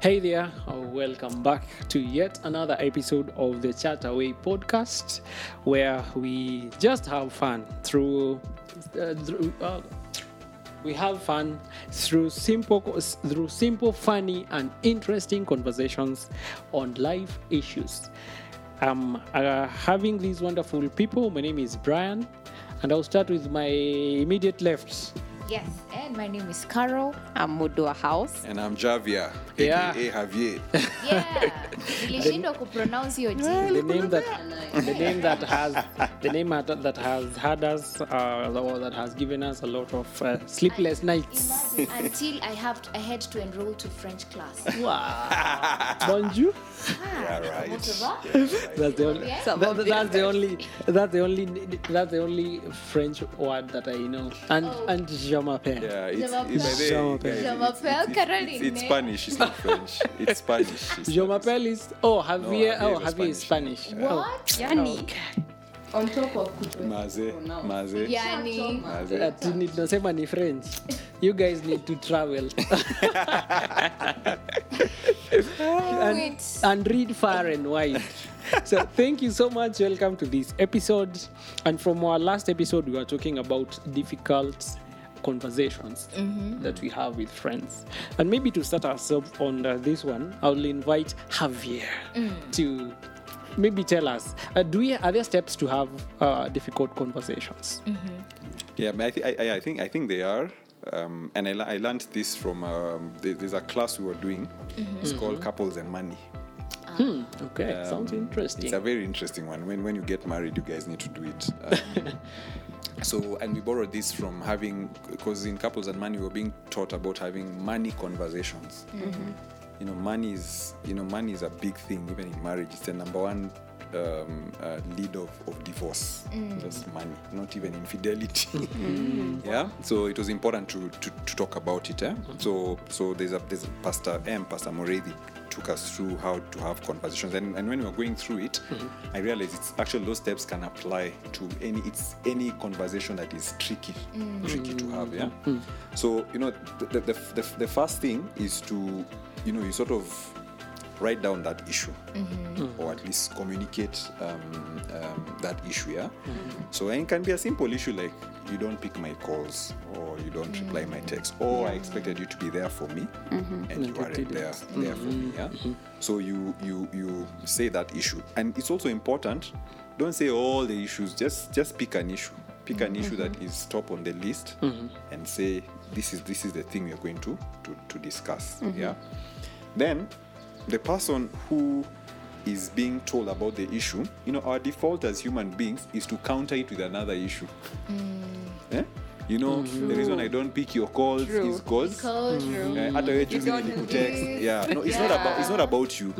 Hey there, welcome back to yet another episode of the Chat Away podcast, where we just have fun through simple, funny, and interesting conversations on life issues. Having these wonderful people. My name is Brian, and I'll start with my immediate left. Yes, and my name is Carol. I'm Mudua House. And I'm Javier, a.k.a. Javier. Yeah, nilishindwa kupronounce your name. The name that has had us, or that has given us a lot of sleepless nights. Until I had to enroll to French class. Wow. Bonjour. Yeah, right. That's the only French word that I know. And Jamapel. Yeah, it's Spanish, it's not French. It's Spanish. Jamapel is Javier is Spanish. What? Yannick. On top of Kutu. Maze. Yannick. Nasema ni French. You guys need to travel. and read far and wide. So thank you so much. Welcome to this episode. And from our last episode, we were talking about difficult conversations that we have with friends, and maybe to start us off on this one, I'll invite Javier to maybe tell us are there steps to have difficult conversations? Yeah, I think they are, and I learned this from there's a class we were doing. It's called Couples and Money. Okay, sounds interesting. It's a very interesting one. When you get married, you guys need to do it. And we borrowed this from because in Couples and Money, we were being taught about having money conversations. Money is a big thing, even in marriage. It's the number one lead of divorce. Just money, not even infidelity. Yeah, so it was important to talk about it. So there's a Pastor Morethi took us through how to have conversations, and when we were going through it, I realized it's actually those steps can apply to any conversation that is tricky to have. Yeah, so the first thing is to you sort of write down that issue, or at least communicate that issue. Yeah, so it can be a simple issue like you don't pick my calls, or you don't reply my texts, or I expected you to be there for me, and you aren't there for me. Yeah, so you say that issue, and it's also important. Don't say all the issues. Just pick an issue. Pick an issue that is top on the list, and say this is the thing we are going to discuss. Yeah, then the person who is being told about the issue, our default as human beings is to counter it with another issue. Eh? The reason I don't pick your calls is because text. Yeah, no, it's not about you.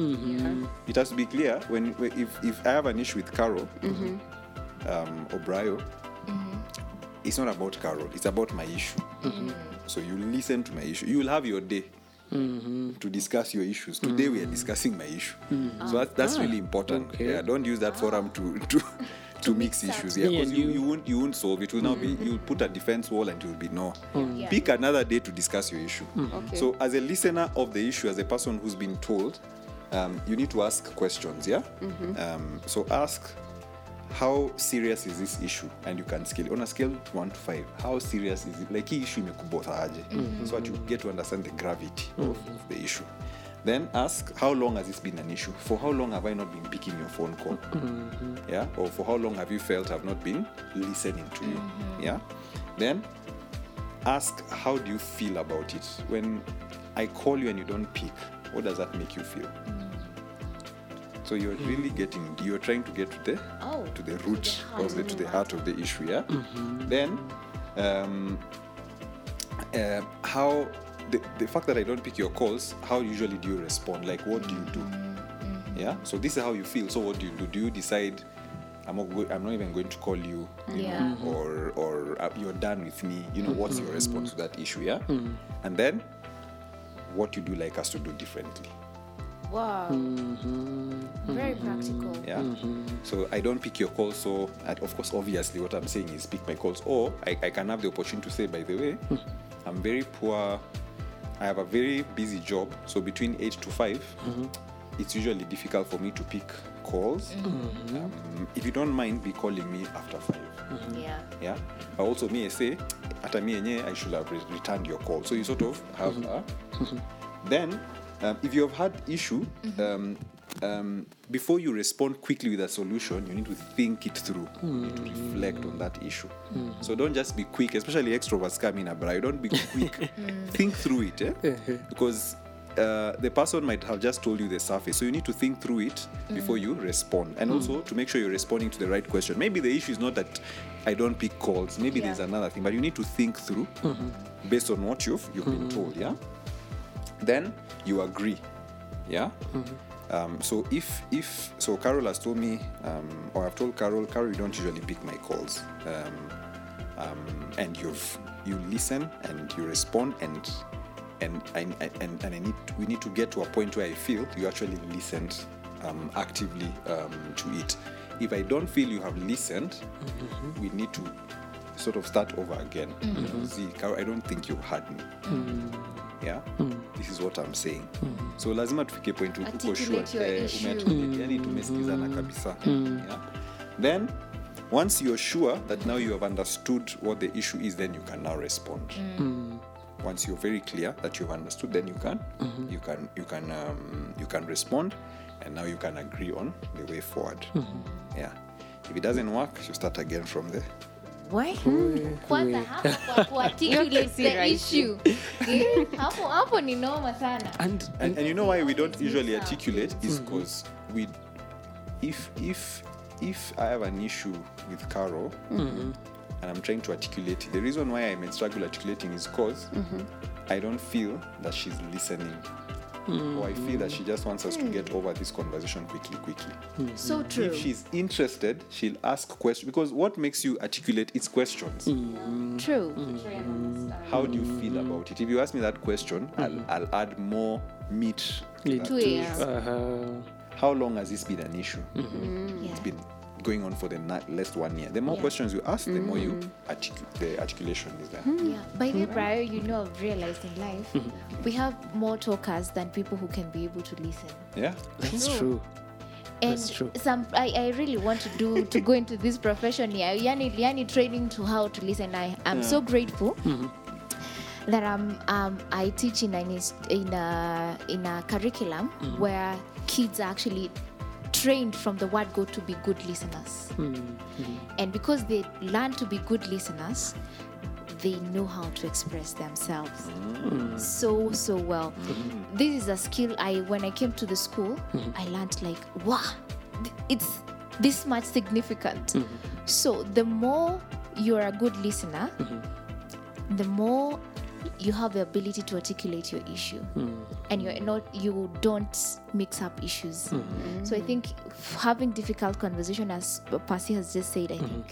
It has to be clear when if I have an issue with Carol or Brayo, it's not about Carol, it's about my issue. So you listen to my issue. You will have your day to discuss your issues. Today we are discussing my issue. So that's really important. Okay. Yeah, don't use that forum to mix issues. Yeah, because you won't solve it. Will now be you'll put a defense wall and you'll be no. Pick another day to discuss your issue. Okay. So as a listener of the issue, as a person who's been told, you need to ask questions. Yeah. So ask, how serious is this issue? And you can scale on a scale 1 to 5. How serious is it? Like hii issue imekubothaaje? So that you get to understand the gravity of the issue. Then ask, how long has this been an issue? For how long have I not been picking your phone call? Yeah. Or for how long have you felt I've not been listening to you? Yeah. Then ask, how do you feel about it? When I call you and you don't pick, what does that make you feel? So you're really trying to get to the root to the heart of the issue, yeah. Then, how the fact that I don't pick your calls, how usually do you respond? Like, what do you do? Yeah. So this is how you feel. So what do you do? Do you decide I'm not even going to call you, you know, or you're done with me? What's your response to that issue? Yeah. And then, what you do like us to do differently? Wow. Very practical. Yeah. So I don't pick your calls. So, of course, obviously, what I'm saying is pick my calls. Or I can have the opportunity to say, by the way, I'm very poor I have a very busy job, so between 8 to 5, mm-hmm. it's usually difficult for me to pick calls. Mm-hmm. If you don't mind, be calling me after 5. Mm-hmm. Yeah. But also me, I say, I should have returned your call. So you sort of have mm-hmm. Then, if you have had issue, mm-hmm. Before you respond quickly with a solution, you need to think it through. Mm. You need to reflect on that issue. Mm. So don't just be quick, especially extroverts come in a bra. Don't be quick. Think through it, because the person might have just told you the surface. So you need to think through it before you respond. And also to make sure you're responding to the right question. Maybe the issue is not that I don't pick calls. Maybe there's another thing. But you need to think through based on what you've been told. Yeah. Then you agree. Yeah. Mm-hmm. So if Carol has told me, or I've told Carol, you don't usually pick my calls, and you listen and you respond, and we need to get to a point where I feel you actually listened actively to it. If I don't feel you have listened, mm-hmm. we need to sort of start over again. Mm-hmm. See, Carol, I don't think you heard me. Mm-hmm. Yeah, this is what I'm saying. So lazima tufike point uko sure umearticulate tumesikizana kabisa. Yeah. Then once you're sure that now you have understood what the issue is, then you can now respond. Once you're very clear that you've understood, then you can respond, and now you can agree on the way forward. Yeah. If it doesn't work, you start again from there. Why? Kwanza hapa kwa articulate the issue. Hapo ni noma sana. And you know why we don't usually articulate is because we if I have an issue with Carol and I'm trying to articulate, the reason why I may struggle articulating is because I don't feel that she's listening. Or I feel that she just wants us to get over this conversation quickly. So true. If she's interested, she'll ask questions. Because what makes you articulate is questions. True. How do you feel about it? If you ask me that question, I'll add more meat to it. How long has this been an issue? It's been going on for the last 1 year. The more questions you ask, the more you the articulation is there. By the way, Briar, I've realized in life we have more talkers than people who can be able to listen. Yeah, that's true. And that's true. I really want to go into this profession here. Yani training to how to listen. I am so grateful that I teach in a curriculum where kids are actually trained from the word go to be good listeners, and because they learn to be good listeners, they know how to express themselves so well. This is a skill when I came to the school, I learned like, wow, it's this much significant. So the more you're a good listener, the more you have the ability to articulate your issue, and you don't mix up issues. So I think having difficult conversation, as Percy has just said, I think,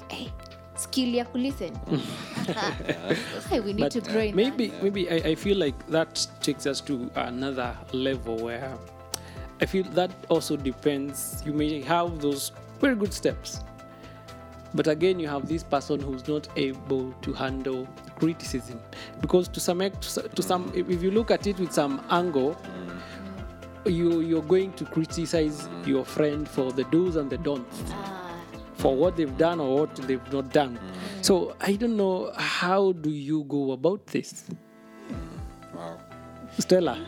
skill ya ku listen. We need to grow in that. Maybe I feel like that takes us to another level where I feel that also depends. You may have those very good steps, but again, you have this person who's not able to handle criticism, because to some, if you look at it with some angle, you're going to criticize your friend for the do's and the don'ts, for what they've done or what they've not done. So I don't know, how do you go about this? Wow, Stella.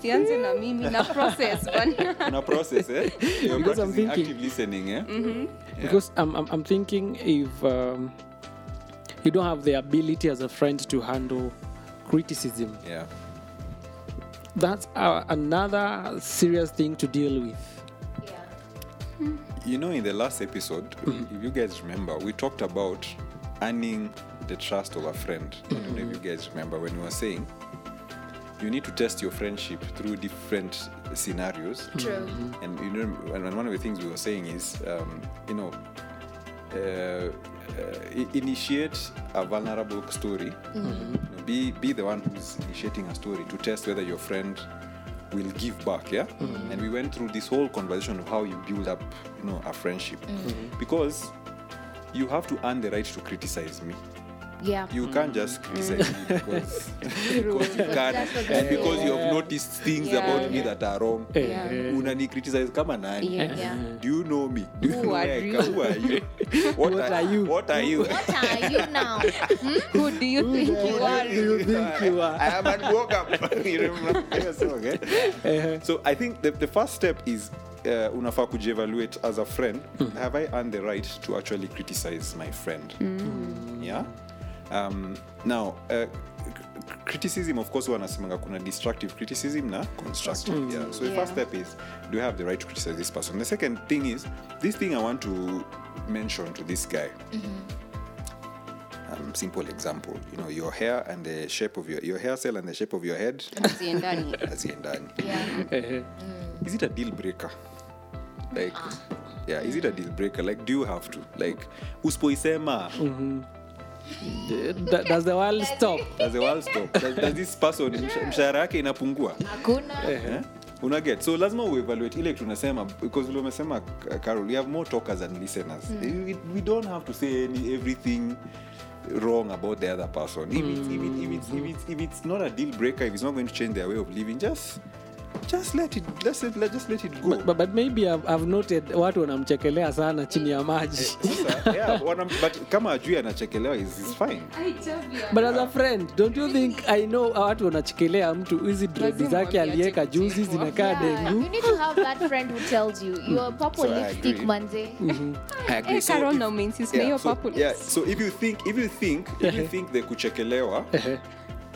Sianze na mimi na process one. Na process, eh? You're practicing active listening, eh? Mm-hmm. Yeah. Because I'm thinking if you don't have the ability as a friend to handle criticism, that's another serious thing to deal with. In the last episode, if you guys remember, we talked about earning the trust of a friend. I don't know if you guys remember when we were saying you need to test your friendship through different scenarios. True. And and one of the things we were saying is, initiate a vulnerable story. Be the one who's initiating a story to test whether your friend will give back. Yeah. And we went through this whole conversation of how you build up, a friendship, because you have to earn the right to criticize me. Yeah. You can't just criticize me because you can, and because you have noticed things about me that are wrong. Unani criticize kama nani? Do you know me? Do you know who are you? What are you? What are you now? Who do you think you are? I haven't woke up. So I think the first step is unafaa kujevaluate as a friend. Have I earned the right to actually criticize my friend? Yeah. Now, criticism, of course, wanasemanga kuna destructive criticism na constructive. Yeah. So the first step is, do you have the right to criticize this person? The second thing is, this thing I want to mention to this guy. Simple example, you know, your hair and the shape of your hair cell and the shape of your head. Haziendani. Is it a deal breaker? Like, is it a deal breaker? Like, do you have to? Like, uspoisema. Does the world stop? Does this person mshahara yake inapungua? Hakuna. Unaget. So lazima uevaluate ile tunasema, because umesema Carol, we have more talkers than listeners. We don't have to say everything wrong about the other person. If it's not a deal breaker, if it's not going to change their way of living, just let it go. But maybe I've noted watu wanamchekelea sana chini ya maji. But kama ajui anachekelewa is fine. But as a friend, don't you think I know watu wanachekelea mtu hizi dreads zake aliweka juzi zimekaa dengu? You need to have that friend who tells you your purple lipstick manze. I agree. Carol now means his your purple. Yeah. So if you think the kuchekelewa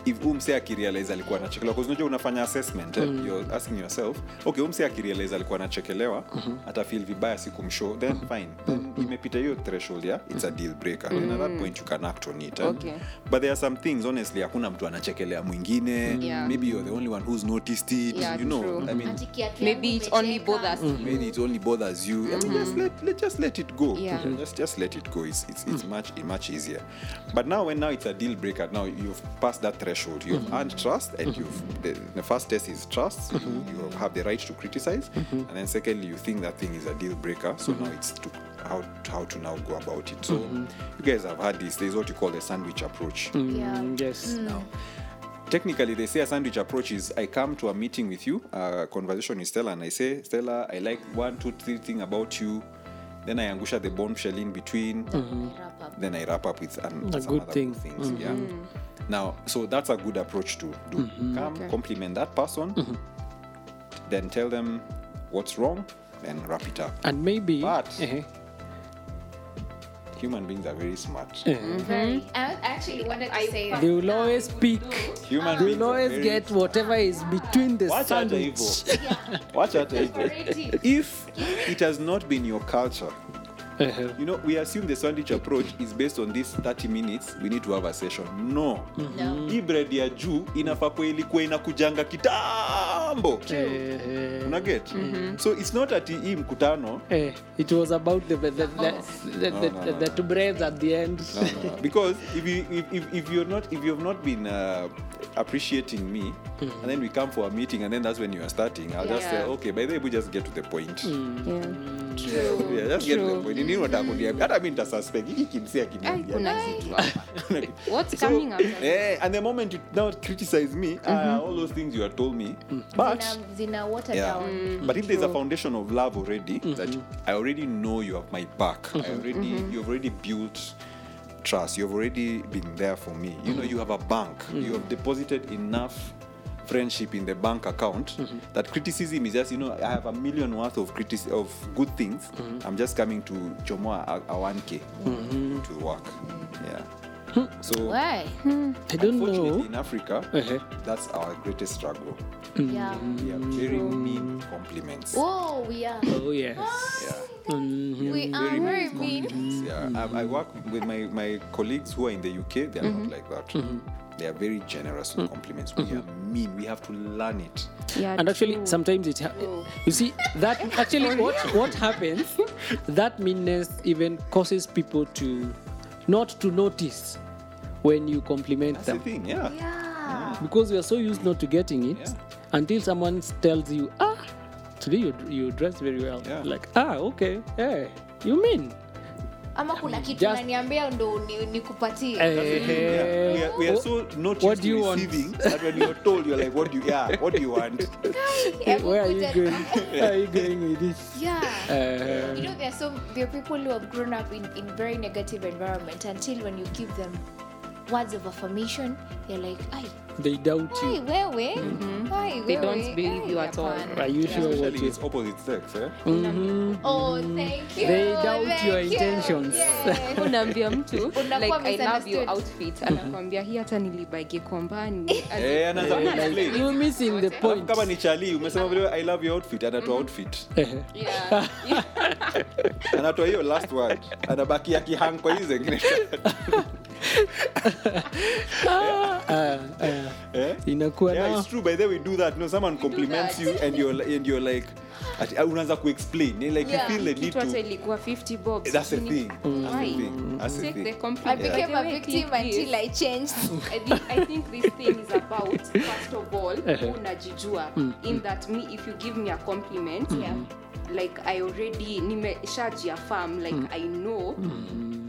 if umse akirealize alikuwa anachekelewa, because unajua unafanya assessment, you're asking yourself, okay, umse akirealize alikuwa anachekelewa, ata feel vibaya siku mshow, then fine, then imepita hiyo threshold, yeah, it's a deal breaker. Then at that point you can act on it. But there are some things, honestly, hakuna mtu anachekelea mwingine. Maybe you're the only one who's noticed it, you know. I mean, maybe it only bothers you. I mean, just let it go. Just let it go. It's much easier. But now it's a deal breaker. Now you've passed that threshold. You've earned trust, and the first test is trust. You have the right to criticize, and then secondly, you think that thing is a deal breaker. So now it's how to now go about it. So you guys have had this. There's what you call the sandwich approach. Now, technically, they say a sandwich approach is I come to a meeting with you, a conversation with Stella, and I say, Stella, I like 1, 2, 3 thing about you. Then I angusha the bombshell in between. Then I wrap up with some other things. Now, so that's a good approach to do. Come, compliment that person, then tell them what's wrong, then wrap it up. And maybe... But human beings are very smart. I actually wanted to say that. They will always speak. Human beings will always get whatever is between the sandwich. Watch out, evil. If it has not been your culture... You know, we assume the sandwich approach is based on this 30 minutes. We need to have a session. No. Hii bread ya juu inafaa ilikuwa inakujanga kitambo. Una get? So it's not at hii mkutano. It was about the two breads at the end. No. Because if you have not been appreciating me, and then we come for a meeting, and then that's when you are starting, I'll just say, okay, by the way, we just get to the point. True. Yeah, just get to the point. You know what I'm going to mean, I suspect. What's coming up? And the moment you now criticize me, all those things you have told me, but Zina water down. But if there's a foundation of love already, that I already know you have my back, you've already built trust, you've already been there for me. You know, you have a bank, you have deposited enough friendship in the bank account, that criticism is just, you know, I have 1 million worth of of good things. I'm just coming to Chomoa A1K to work. So why? I don't know. Unfortunately, in Africa, that's our greatest struggle. We are very mean compliments. Oh, we are. Oh, yes. Yeah. We are very mean. I work with my colleagues who are in the UK. They are not like that. They are very generous with compliments. We are mean. We have to learn it. Yeah, and actually, sometimes it you see that actually what happens, that meanness even causes people to not to notice when you compliment them. That's the thing, because we are so used not to getting it until someone tells you, today you dress very well. Like, okay, you mean. ama kuna kitu unaniambia ndo nikupatie. We are so not used to receiving that when you are told you're like what do you want? Where are you going with this? You know, there are people who have grown up in very negative environment until when you give them words of affirmation, they're like, "Ay." They doubt you. Mm-hmm. They don't believe you at all. Are you sure what is opposite sex? Mm-hmm. Oh, thank you. They doubt your intentions. Unaambia mtu like I love your outfit, anakuambia hii hata nilibage kombani. You missing the point. Kama ni Charlie umesema vile I love your outfit, anatoa outfit. Yeah. Anatoa hiyo last word. Anabakia kihang kwa hizo zingine. It's true. By the way, we do that. No, someone compliments you, and you're like, unaanza ku explain. Like you feel the need to. $50 That's the thing. I became a victim until I changed. I think this thing is about, first of all, unajijua. In that, me, if you give me a compliment, like I already nimeshaji affirm. Like I know.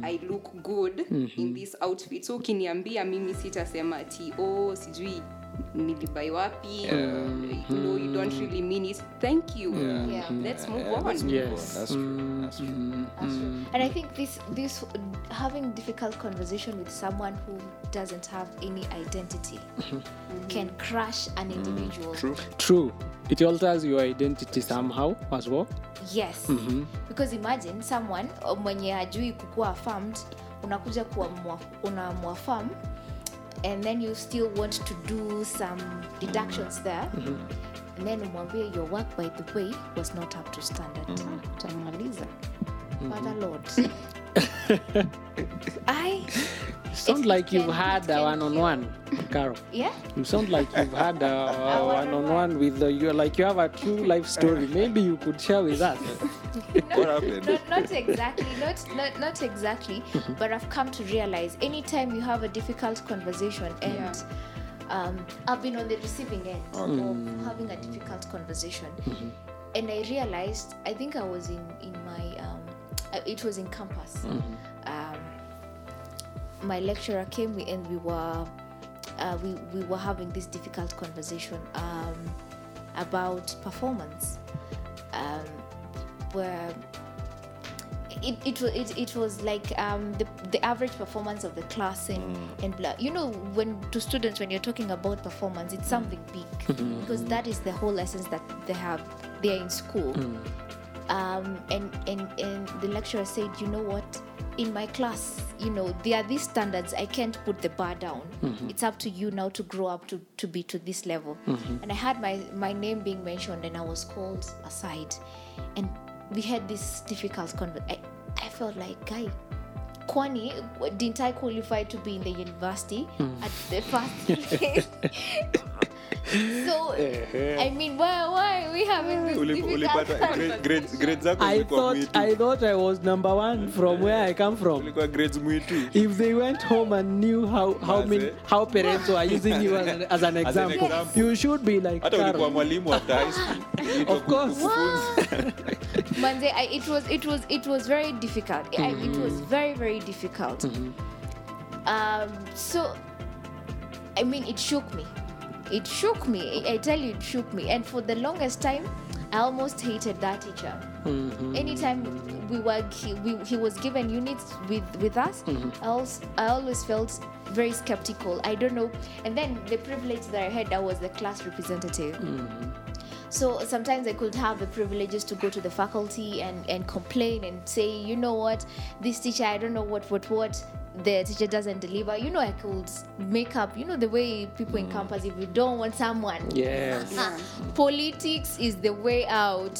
I look good in this outfit. So kiniambia mimi sitasema ati sijui nilibai wapi. No, you don't really mean it. Thank you. Let's move on. That's true. And I think this having difficult conversation with someone who doesn't have any identity can crush an individual. True. It alters your identity somehow as well. Yes. Because imagine someone mwenye hajui kukua affirmed, unakuja kuwa unamwaffirm, and then you still want to do some deductions there. And then umwambie your work, by the way, was not up to standard. Tamaliza. Father Lord. Sound like you've had a one-on-one, Carol. Yeah? You sound like you've had a one-on-one with you. Like you have a true life story. Maybe you could share with us. Not exactly. But I've come to realize anytime you have a difficult conversation and I've been on the receiving end of having a difficult conversation. And I realized, I think I was in my, it was in campus. My lecturer came and we were having this difficult conversation about performance, where it was like the average performance of the class and blah. You know, when to students when you're talking about performance, it's something big because that is the whole essence that they have. They are in school, and the lecturer said, you know what? In my class, you know, there are these standards. I can't put the bar down. It's up to you now to grow up to be to this level. And I had my name being mentioned and I was called aside. And we had this difficult conversation. I felt like, guy, Kwani, didn't I qualify to be in the university at the first place? So, I mean, why we having this difficult grades? I thought I was number one from where I come from. If they went home and knew how parents were using you as an example, you should be like Of course. Manze, it was very difficult. It was very, very difficult. So, I mean, it shook me. It shook me. I tell you, it shook me. And for the longest time, I almost hated that teacher. Anytime he was given units with us, I always felt very skeptical. I don't know. And then the privilege that I had, I was the class representative. So sometimes I could have the privileges to go to the faculty and complain and say, you know what, this teacher, I don't know what. The teacher doesn't deliver. You know, I could make up. You know, the way people in campus, if you don't want someone, politics is the way out.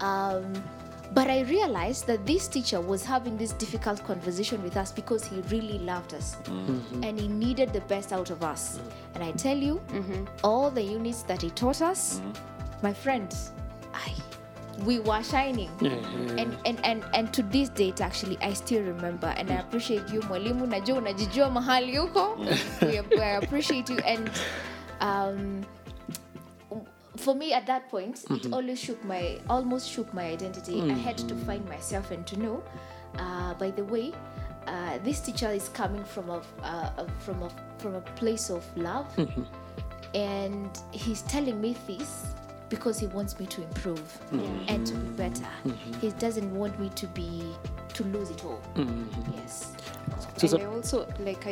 But I realized that this teacher was having this difficult conversation with us because he really loved us and he needed the best out of us. And I tell you, all the units that he taught us, my friends, we were shining, and to this date actually I still remember, and I appreciate you, mwalimu. Najua unajijua mahali yuko. I appreciate you, and for me at that point, it almost shook my identity. I had to find myself and to know By the way, this teacher is coming from a place of love, mm-hmm. and he's telling me this because he wants me to improve mm-hmm. and to be better. Mm-hmm. He doesn't want me to lose it all. Mm-hmm. Yes. So, I also I think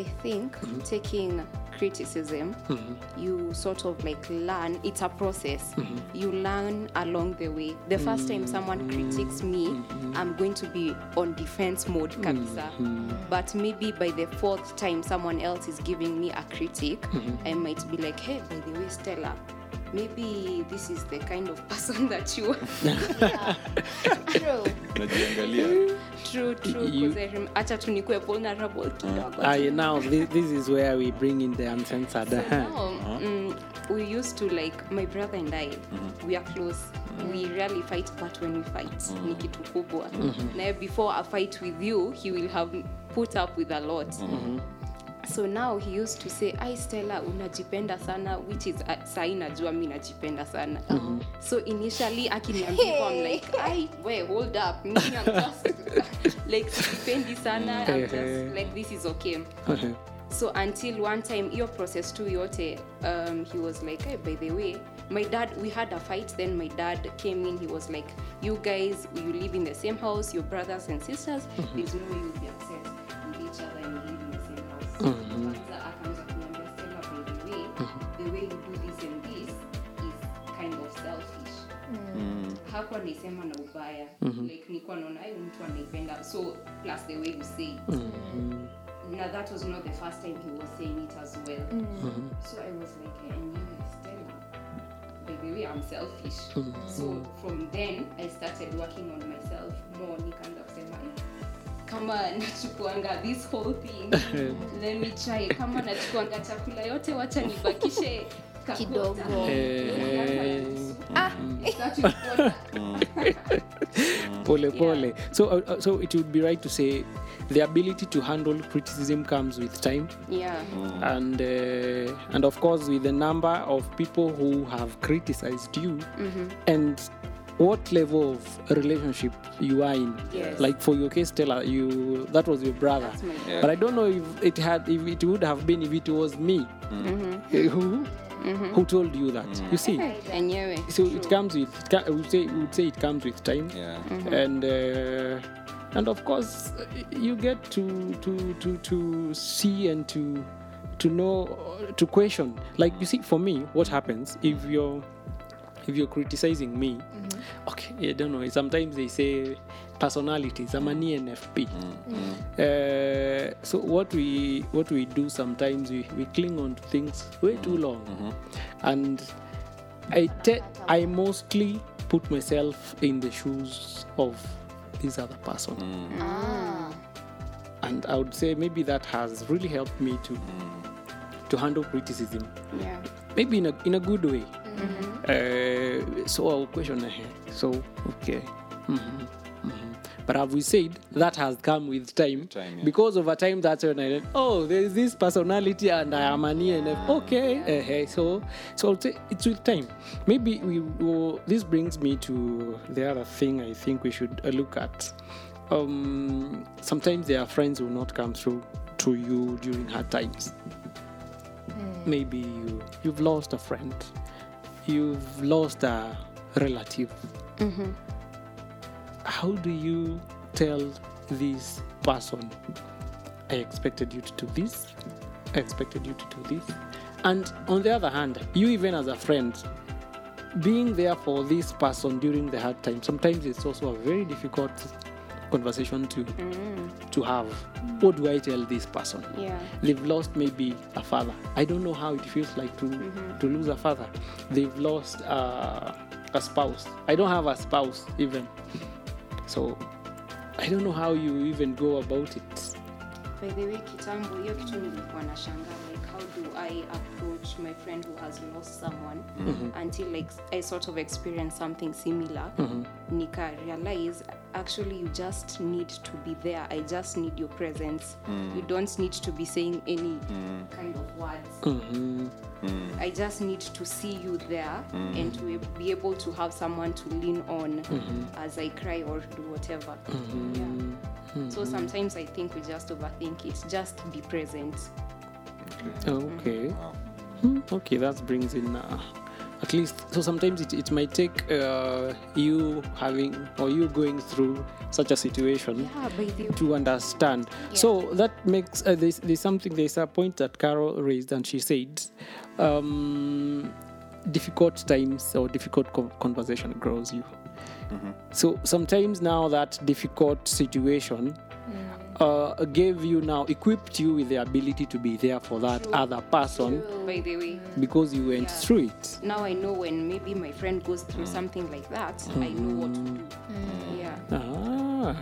mm-hmm. taking criticism, mm-hmm. you sort of learn. It's a process. Mm-hmm. You learn along the way. The first time someone critiques me, mm-hmm. I'm going to be on defense mode, kabisa. Mm-hmm. But maybe by the fourth time someone else is giving me a critique, mm-hmm. I might be like, hey, by the way, Stella, maybe this is the kind of person that you are. True. Now, this is where we bring in the uncensored. So now, we used to, my brother and I, mm-hmm. we are close. Mm-hmm. We rarely fight, but when we fight, mm-hmm. nikitu kubwa. Mm-hmm. Now, before a fight with you, he will have put up with a lot. Mm-hmm. So now he used to say, I Stella, unajipenda sana, which is sai najua mi najipenda sana. Mm-hmm. So initially, akiniambia, I'm like, hold up. Me, I'm just sijipendi sana. I'm just this is okay. Okay. So until one time, your process too, yote, he was like, hey, by the way, my dad, we had a fight, then my dad came in, he was like, you guys, you live in the same house, your brothers and sisters, mm-hmm. there's no way you'll be upset with each other and live in the same house. Mm-hmm. The way you do this and this is kind of selfish. Mm-hmm. So, plus the way you say it. Mm-hmm. Now that was not the first time he was saying it as well. Mm-hmm. So I was like, I knew Stella, by the way I'm selfish. Mm-hmm. So from then I started working on myself more. Come on, nachukuanga this whole thing. Let me try. Come on, nachukuanga chakula yote, wacha nibakishe kidogo. Pole. So it would be right to say the ability to handle criticism comes with time. Yeah. And of course with the number of people who have criticized you, mm-hmm. and what level of relationship you are in. Yes. For your case, Stella, that was your brother. Yeah. But I don't know if it was me, mm-hmm. who told you that. Mm-hmm. You see, I knew it. So True. It comes with. I would say it comes with time. Yeah. Mm-hmm. And of course, you get to see and to know, to question. You see, for me, what happens if you're criticizing me, mm-hmm. okay, I don't know, sometimes they say personalities, I'm an ENFP. Mm-hmm. So what we do sometimes, we cling on to things way too long. Mm-hmm. And I mostly put myself in the shoes of this other person. Mm-hmm. Ah. And I would say maybe that has really helped me to handle criticism. Yeah. Maybe in a good way. Mm-hmm. So I'll question ahead. So okay, mm-hmm. Mm-hmm. But have we said that has come with time, yeah. Because over time, that's when I learned, there is this personality, and I am an ENFP. Okay, yeah. So I'll say it's with time. Maybe this brings me to the other thing I think we should look at. Sometimes there are friends who will not come through to you during hard times. Maybe you've lost a friend. You've lost a relative. Mm-hmm. How do you tell this person, I expected you to do this, I expected you to do this? And on the other hand, you even as a friend, being there for this person during the hard time, sometimes it's also a very difficult conversation to have. What do I tell this person? Yeah. They've lost maybe a father. I don't know how it feels like to lose a father. They've lost a spouse. I don't have a spouse even. So I don't know how you even go about it. By the way, kitambo, hiyo kitu nilikuwa nashangaa. How do I approach my friend who has lost someone, mm-hmm. until I sort of experienced something similar? Mm-hmm. Nika realize actually you just need to be there. I just need your presence. Mm-hmm. You don't need to be saying any kind of words. Mm-hmm. Mm-hmm. I just need to see you there, mm-hmm. and to be able to have someone to lean on, mm-hmm. as I cry or do whatever. Mm-hmm. Yeah. Mm-hmm. So sometimes I think we just overthink it. Just be present. Okay. Wow. Okay, that brings in at least. So sometimes it might take you having or you going through such a situation to understand. Yeah. So that makes there's a point that Carol raised, and she said, difficult times or difficult conversation grows you. Mm-hmm. So sometimes now that difficult situation gave you now, equipped you with the ability to be there for that other person. By the way, because you went through it. Now I know when maybe my friend goes through something like that, I know what to do. Yeah. Ah,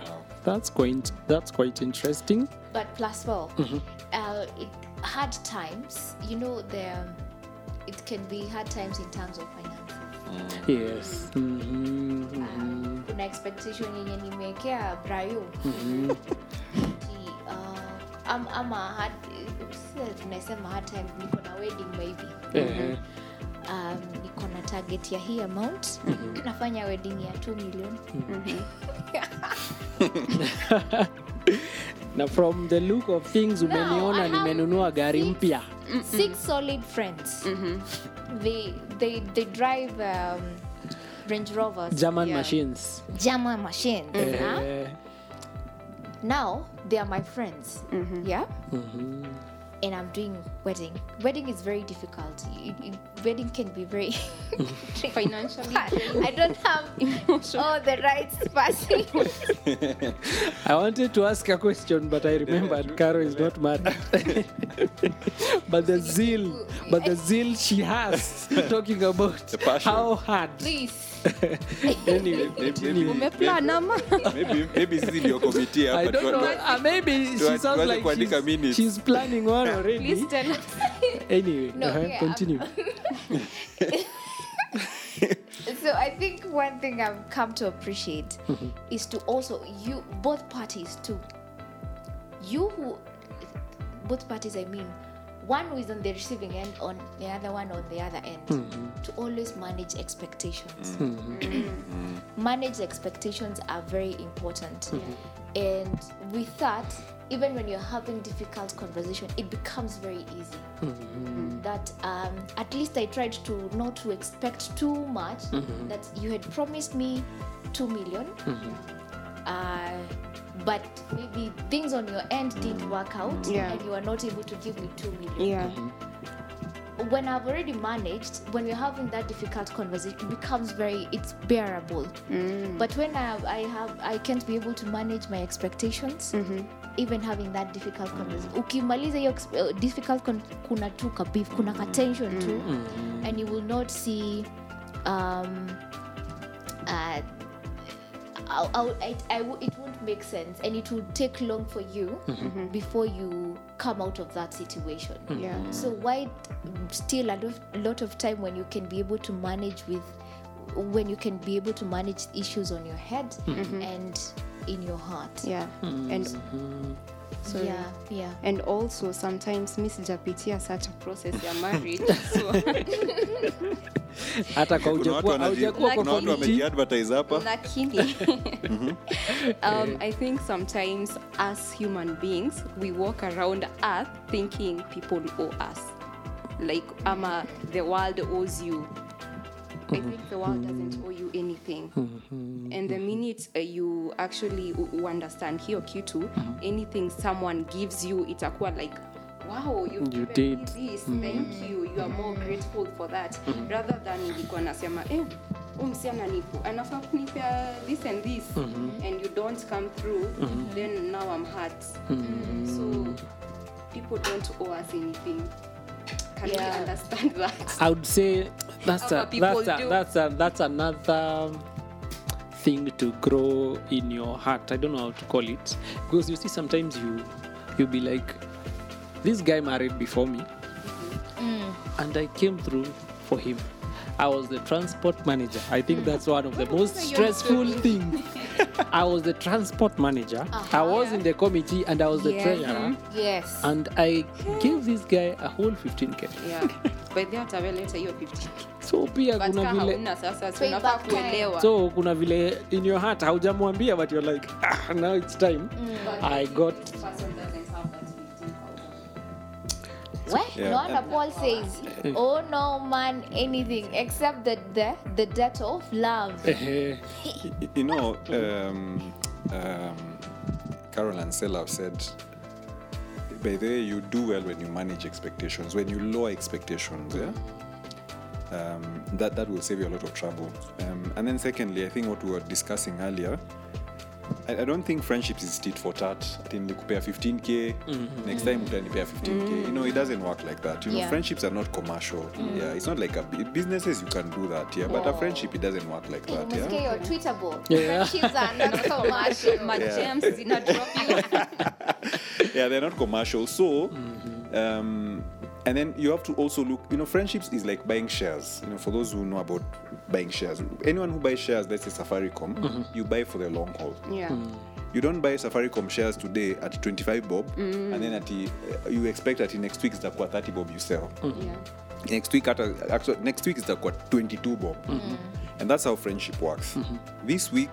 that's quite interesting. But plus well, hard times, you know, it can be hard times in terms of finances. Yes. Mm-hmm. Kuna expectation yenye nimekea brayo. Ama hard, tunasema hard time, niko na wedding maybe. Niko na target ya hii amount. Nafanya wedding ya 2 million. Now from the look of things, umeniona nimenunua gari mpya. Six solid friends. Mm-hmm. They drive Range Rovers. German machines. Mm-hmm. Now they are my friends. Mm-hmm. Yeah. Mm-hmm. And I'm doing wedding. Wedding is very difficult. Wedding can be very financially. I don't have all the rights passing. I wanted to ask a question, but I remembered Caro is not married. but the zeal she has talking about how hard. Please. Maybe it's in your committee. I don't know. Maybe she sounds like she's planning one already. Please tell us. Anyway, continue. So I think one thing I've come to appreciate is to also both parties. I mean, one who is on the receiving end, on the other one on the other end, to always manage expectations. Manage expectations are very important. And with that, even when you're having difficult conversation, it becomes very easy. That at least I tried to not to expect too much. That you had promised me 2 million. But maybe things on your end didn't work out, and you are not able to give me 2 million. Yeah. Mm-hmm. When I've already managed, when we're having that difficult conversation, it becomes it's bearable. But when I can't be able to manage my expectations, even having that difficult conversation, ukimaliza hiyo difficult, kuna tu ka beef, kuna ka tension tu, and you will not see. It won't make sense, and it will take long for you before you come out of that situation. Yeah. So why still a lot of time when you can be able to manage issues on your head and in your heart? Yeah. And so yeah. And also sometimes Miss Japitia such a process ya marriage. So hata kwa wamejiadvertise hapa. Lakini I think sometimes as human beings we walk around earth thinking people owe us. Like the world owes you. I think the world doesn't owe you anything. And the minute you actually understand here Q2, anything someone gives you, it's like, wow, you did me this. Thank you. You are more grateful for that. Rather than this and this, and you don't come through, then now I'm hurt. So people don't owe us anything. Can we understand that? I would say that's another thing to grow in your heart. I don't know how to call it, because you see sometimes you'll be like, this guy married before me, and I came through for him. I was the transport manager. I think that's one of the most stressful things. I was the transport manager. I was in the committee, and I was the treasurer. Yes. And I gave this guy a whole 15K. Yeah. But they have to later your 15K. So pia but kuna vile una sasa tunafaa kuelewa. So kuna vile in your heart haujamwambia but you're like ah, now it's time. I got what? Yeah. No, Paul says, "Oh no man, anything except the debt of love." You know, Carol and Sela said, "By the way, you do well when you manage expectations. When you lower expectations, yeah, that will save you a lot of trouble." And then, secondly, I think what we were discussing earlier. I don't think friendships is tit for tat. I think you pay 15K, next time you pay 15K. You know, it doesn't work like that. You know, friendships are not commercial. Yeah, it's not like businesses you can do that. Yeah, but a friendship, it doesn't work like that. Yeah, you're tweetable. Yeah. Friendships are not commercial. My gems is not dropping. Yeah, they're not commercial. So, and then you have to also look, you know, friendships is like buying shares. You know, for those who know about buying shares, anyone who buys shares, let's say Safaricom, you buy for the long haul. Yeah. You don't buy Safaricom shares today at 25 bob, and then at the, you expect that in next week is the 30 bob you sell. Next week is the 22 bob. And that's how friendship works. This week,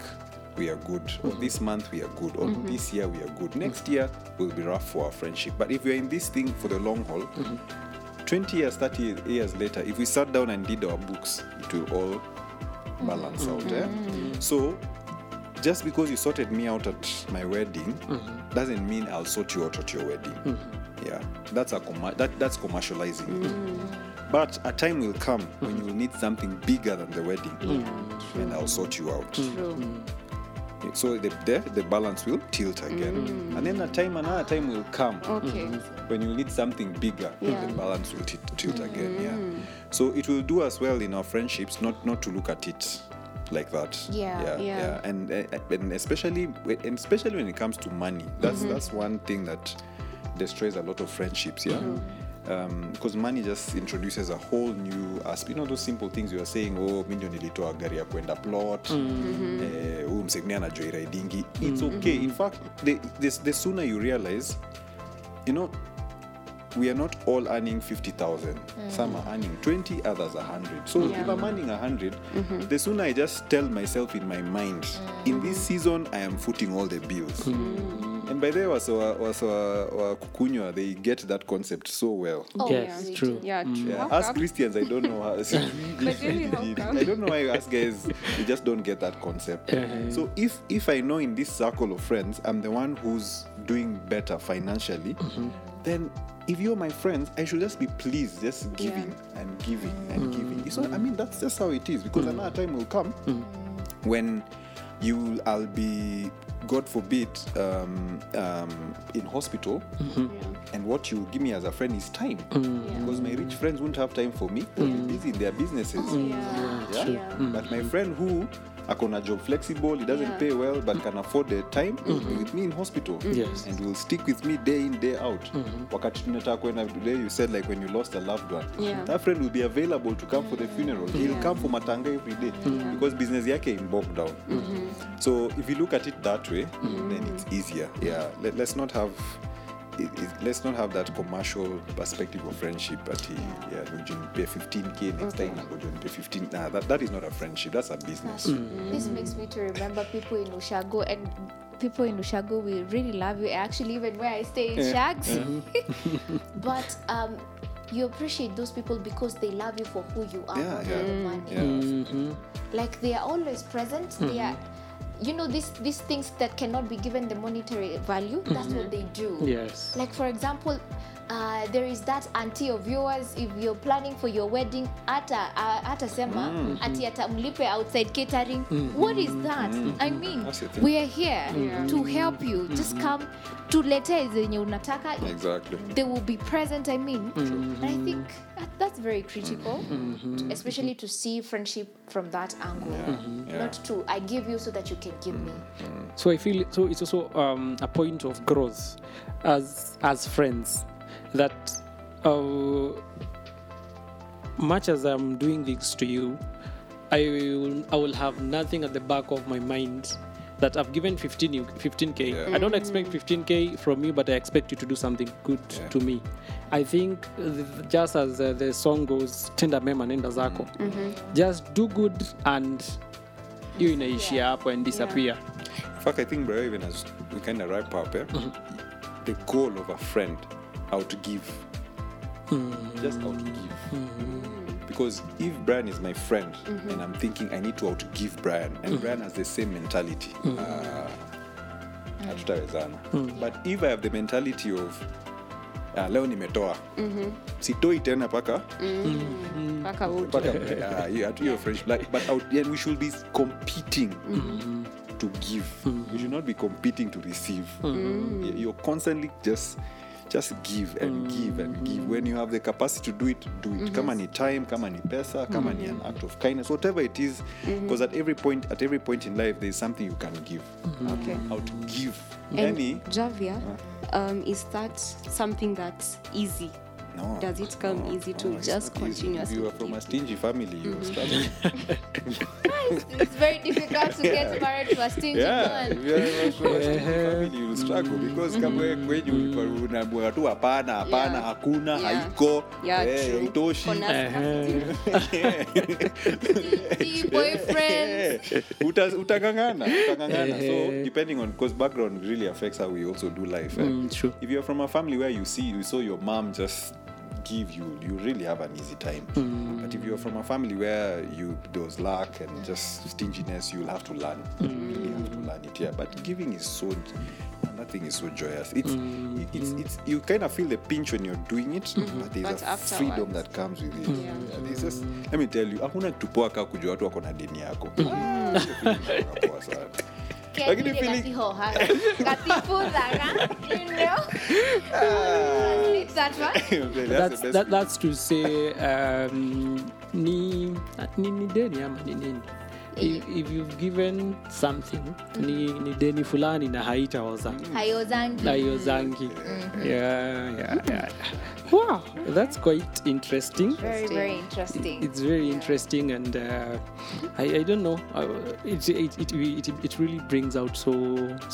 we are good, or this month we are good, or this year we are good. Next year will be rough for our friendship. But if we are in this thing for the long haul, 20 years, 30 years later, if we sat down and did our books, it will all balance out. Eh? So, just because you sorted me out at my wedding, doesn't mean I'll sort you out at your wedding. Yeah, that's commercializing it. But a time will come when you will need something bigger than the wedding, and I'll sort you out. So the balance will tilt again, and then another time will come when you need something bigger. The balance will tilt again. Yeah, so it will do us well in our friendships not to look at it like that. Yeah. And especially when it comes to money, that's one thing that destroys a lot of friendships. Yeah. Because money just introduces a whole new aspect. You know, those simple things you are saying, oh, million nilitoa gari ya kwenda plot, msegnia na joy riding. It's okay. In fact, the sooner you realize, you know, we are not all earning 50,000. Some are earning 20, others 100. So if I'm earning 100, the sooner I just tell myself in my mind, in this season, I am footing all the bills. And by the way, was Kukunywa, they get that concept so well. Oh, yes, yeah, true. Yeah, true. Yeah. As Christians, I don't know how. I don't know why us guys, we just don't get that concept. So if I know in this circle of friends, I'm the one who's doing better financially, then if you're my friends, I should just be pleased, just giving and giving and giving. It's not, I mean, that's just how it is. Because another time will come when I'll be, God forbid, in hospital, and what you give me as a friend is time, because my rich friends won't have time for me. They'll be busy in their businesses. But my friend who akona job flexible, he doesn't pay well but can afford the time, will be with me in hospital, and will stick with me day in, day out. Wakati tunataka kwenda, you said like when you lost a loved one, that friend will be available to come for the funeral. He'll come for matanga every day, because business yake imbog down. So if you look at it that way, then it's easier. Yeah, let's not have that commercial perspective of friendship. But you pay 15K next time, I go to pay 15. Nah, that is not a friendship. That's a business. This makes me to remember people in Ushago, and people in Ushago will really love you. Actually, even where I stay in Shags, but you appreciate those people because they love you for who you are. Like they are always present. They are. You know, these things that cannot be given the monetary value, that's what they do. Yes. Like, for example, there is that auntie of yours, if you're planning for your wedding, ata mlipe outside catering. What is that? I mean, we are here to help you. Just come to letter zenye unataka. Exactly. They will be present, I mean. And I think that's very critical, especially to see friendship from that angle. Not to, I give you so that you can give me. So I feel so it's also a point of growth as friends, that much as I'm doing this to you, I will have nothing at the back of my mind that I've given 15K. Yeah. I don't expect 15K from you, but I expect you to do something good to me. I think just as the song goes, Tenda Mema Nenda Zako, just do good and you inaishia hapo and disappear. In fact, I think, bro, even as we kind of wrap up, the goal of a friend, outgive. Just outgive. Because if Brian is my friend and I'm thinking I need to outgive Brian, and Brian has the same mentality, but if I have the mentality of leo nimetoa, sitoi tena paka, paka wote, you have to your friendship. Like, but out there we should be competing to give. You should not be competing to receive. You're constantly just give and give and give. When you have the capacity to do it, do it. Kama ni time, kama ni pesa, kama ni an act of kindness, whatever it is, because at every point in life, there is something you can give. Okay. How to give. And Javia, is that something that's easy? No. Does it come easy to just continuously? If you are from a stingy family, you will struggle. It's very difficult to get married to a stingy man. If you are from a stingy family, you will struggle because hakuna, haiko, haitoshi. Boyfriend. Utangangana. So depending on, because background really affects how we also do life. True. If you are from a family where you saw your mom just give, you really have an easy time. But if you're from a family where there was lack and just stinginess, you'll have to learn. You really have to learn it. Yeah, but giving is so, that thing is so joyous. It's you kind of feel the pinch when you're doing it, but there's a freedom that comes with it. Yeah, there's just, let me tell you, hakuna kupoa kaka kujua watu wako na deni yako. Lakini feeling that's to say ni deni ama ni nini. If you've given something, ni deni fulani na haitawazangi. Yeah. Wow, that's quite interesting. Very, very interesting. It's very interesting, and I don't know. It really brings out so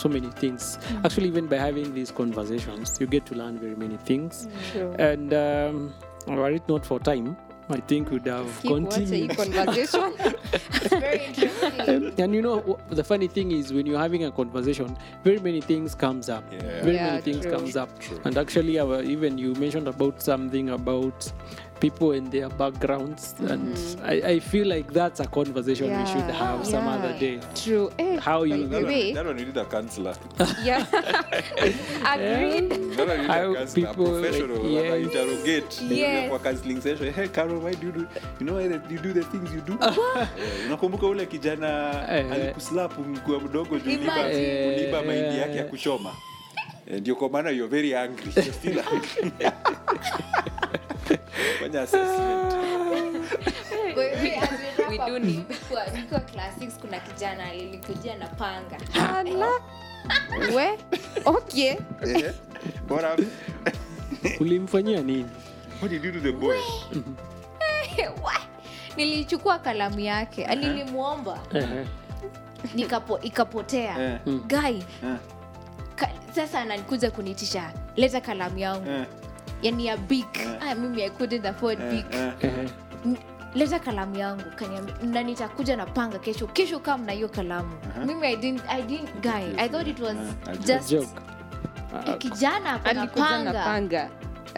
many things. Actually, even by having these conversations, you get to learn very many things. True. And were it not for time, I think we'd have continued. Conversation. It's very interesting. And the funny thing is, when you're having a conversation, very many things comes up. Yeah. Very many things comes up. And actually, even you mentioned about something about people and their backgrounds, and I feel like that's a conversation we should have some other day. True. How you that one you need a counselor. Yeah. Agreed. That one you need a counselor, professional, interrogate. Yes. For counseling session, hey Carol, why do you do? You know why you do the things you do? Unakumbuka ule kijana alikuslapu mkuu mdogo uliba mahindi yake ya kuchoma. Ndio kwa maana you're very angry. You're still angry. We do need kwa classics. Kuna kijana alikuja na panga. We? Okay. What happened? Ulimfanyia nini? What did you do to the boy? What? Nilichukua kalamu yake. Alinimuomba. Ikapotea. Guy. Sasa anakuja kunitisha. Leta kalamu yangu. Yani ya big. Mimi I couldn't afford big. Leta kalamu yangu na nitakuja na panga kesho kama na hiyo kalamu. Mimi I didn't guy. I thought it was just a joke. Kijana alikuja na panga.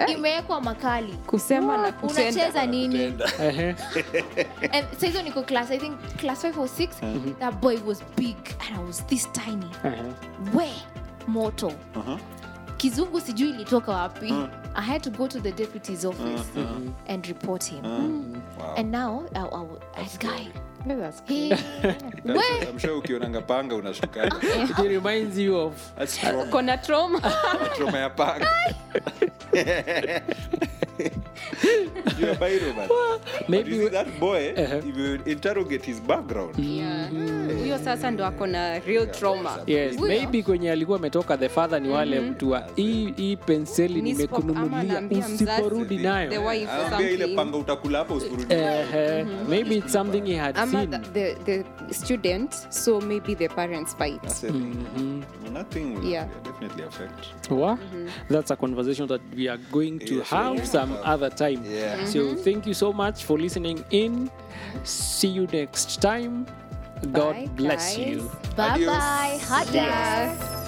Imewekwa makali. Kusema na kutenda. Unacheza nini? And sasa niko class, I think class 5 or 6. That boy was big and I was this tiny. Way mortal. Kizungu sijui ilitoka wapi. I had to go to the deputy's office and report him. Wow. And now, as guy, I'm sure ukionanga panga unashuka. It reminds you of kona trauma. Trauma ya panga. You're a viral man. Maybe that boy, if you interrogate his background. Yeah. huyo sasa ndo ako na real trauma. Yes, huyo? Maybe kwenye alikuwa ametoka the father ni wale mtu wa hii penseli nimekununulia usiporudi nayo. Ambia ile panga utakula hapa usiporudi. Maybe it's something he had seen. The student, so maybe the parents fight. Nothing will definitely affect. What? That's a conversation that we are going to have some other time. So thank you so much for listening in. See you next time. God bless you. Bye bye. Hot day.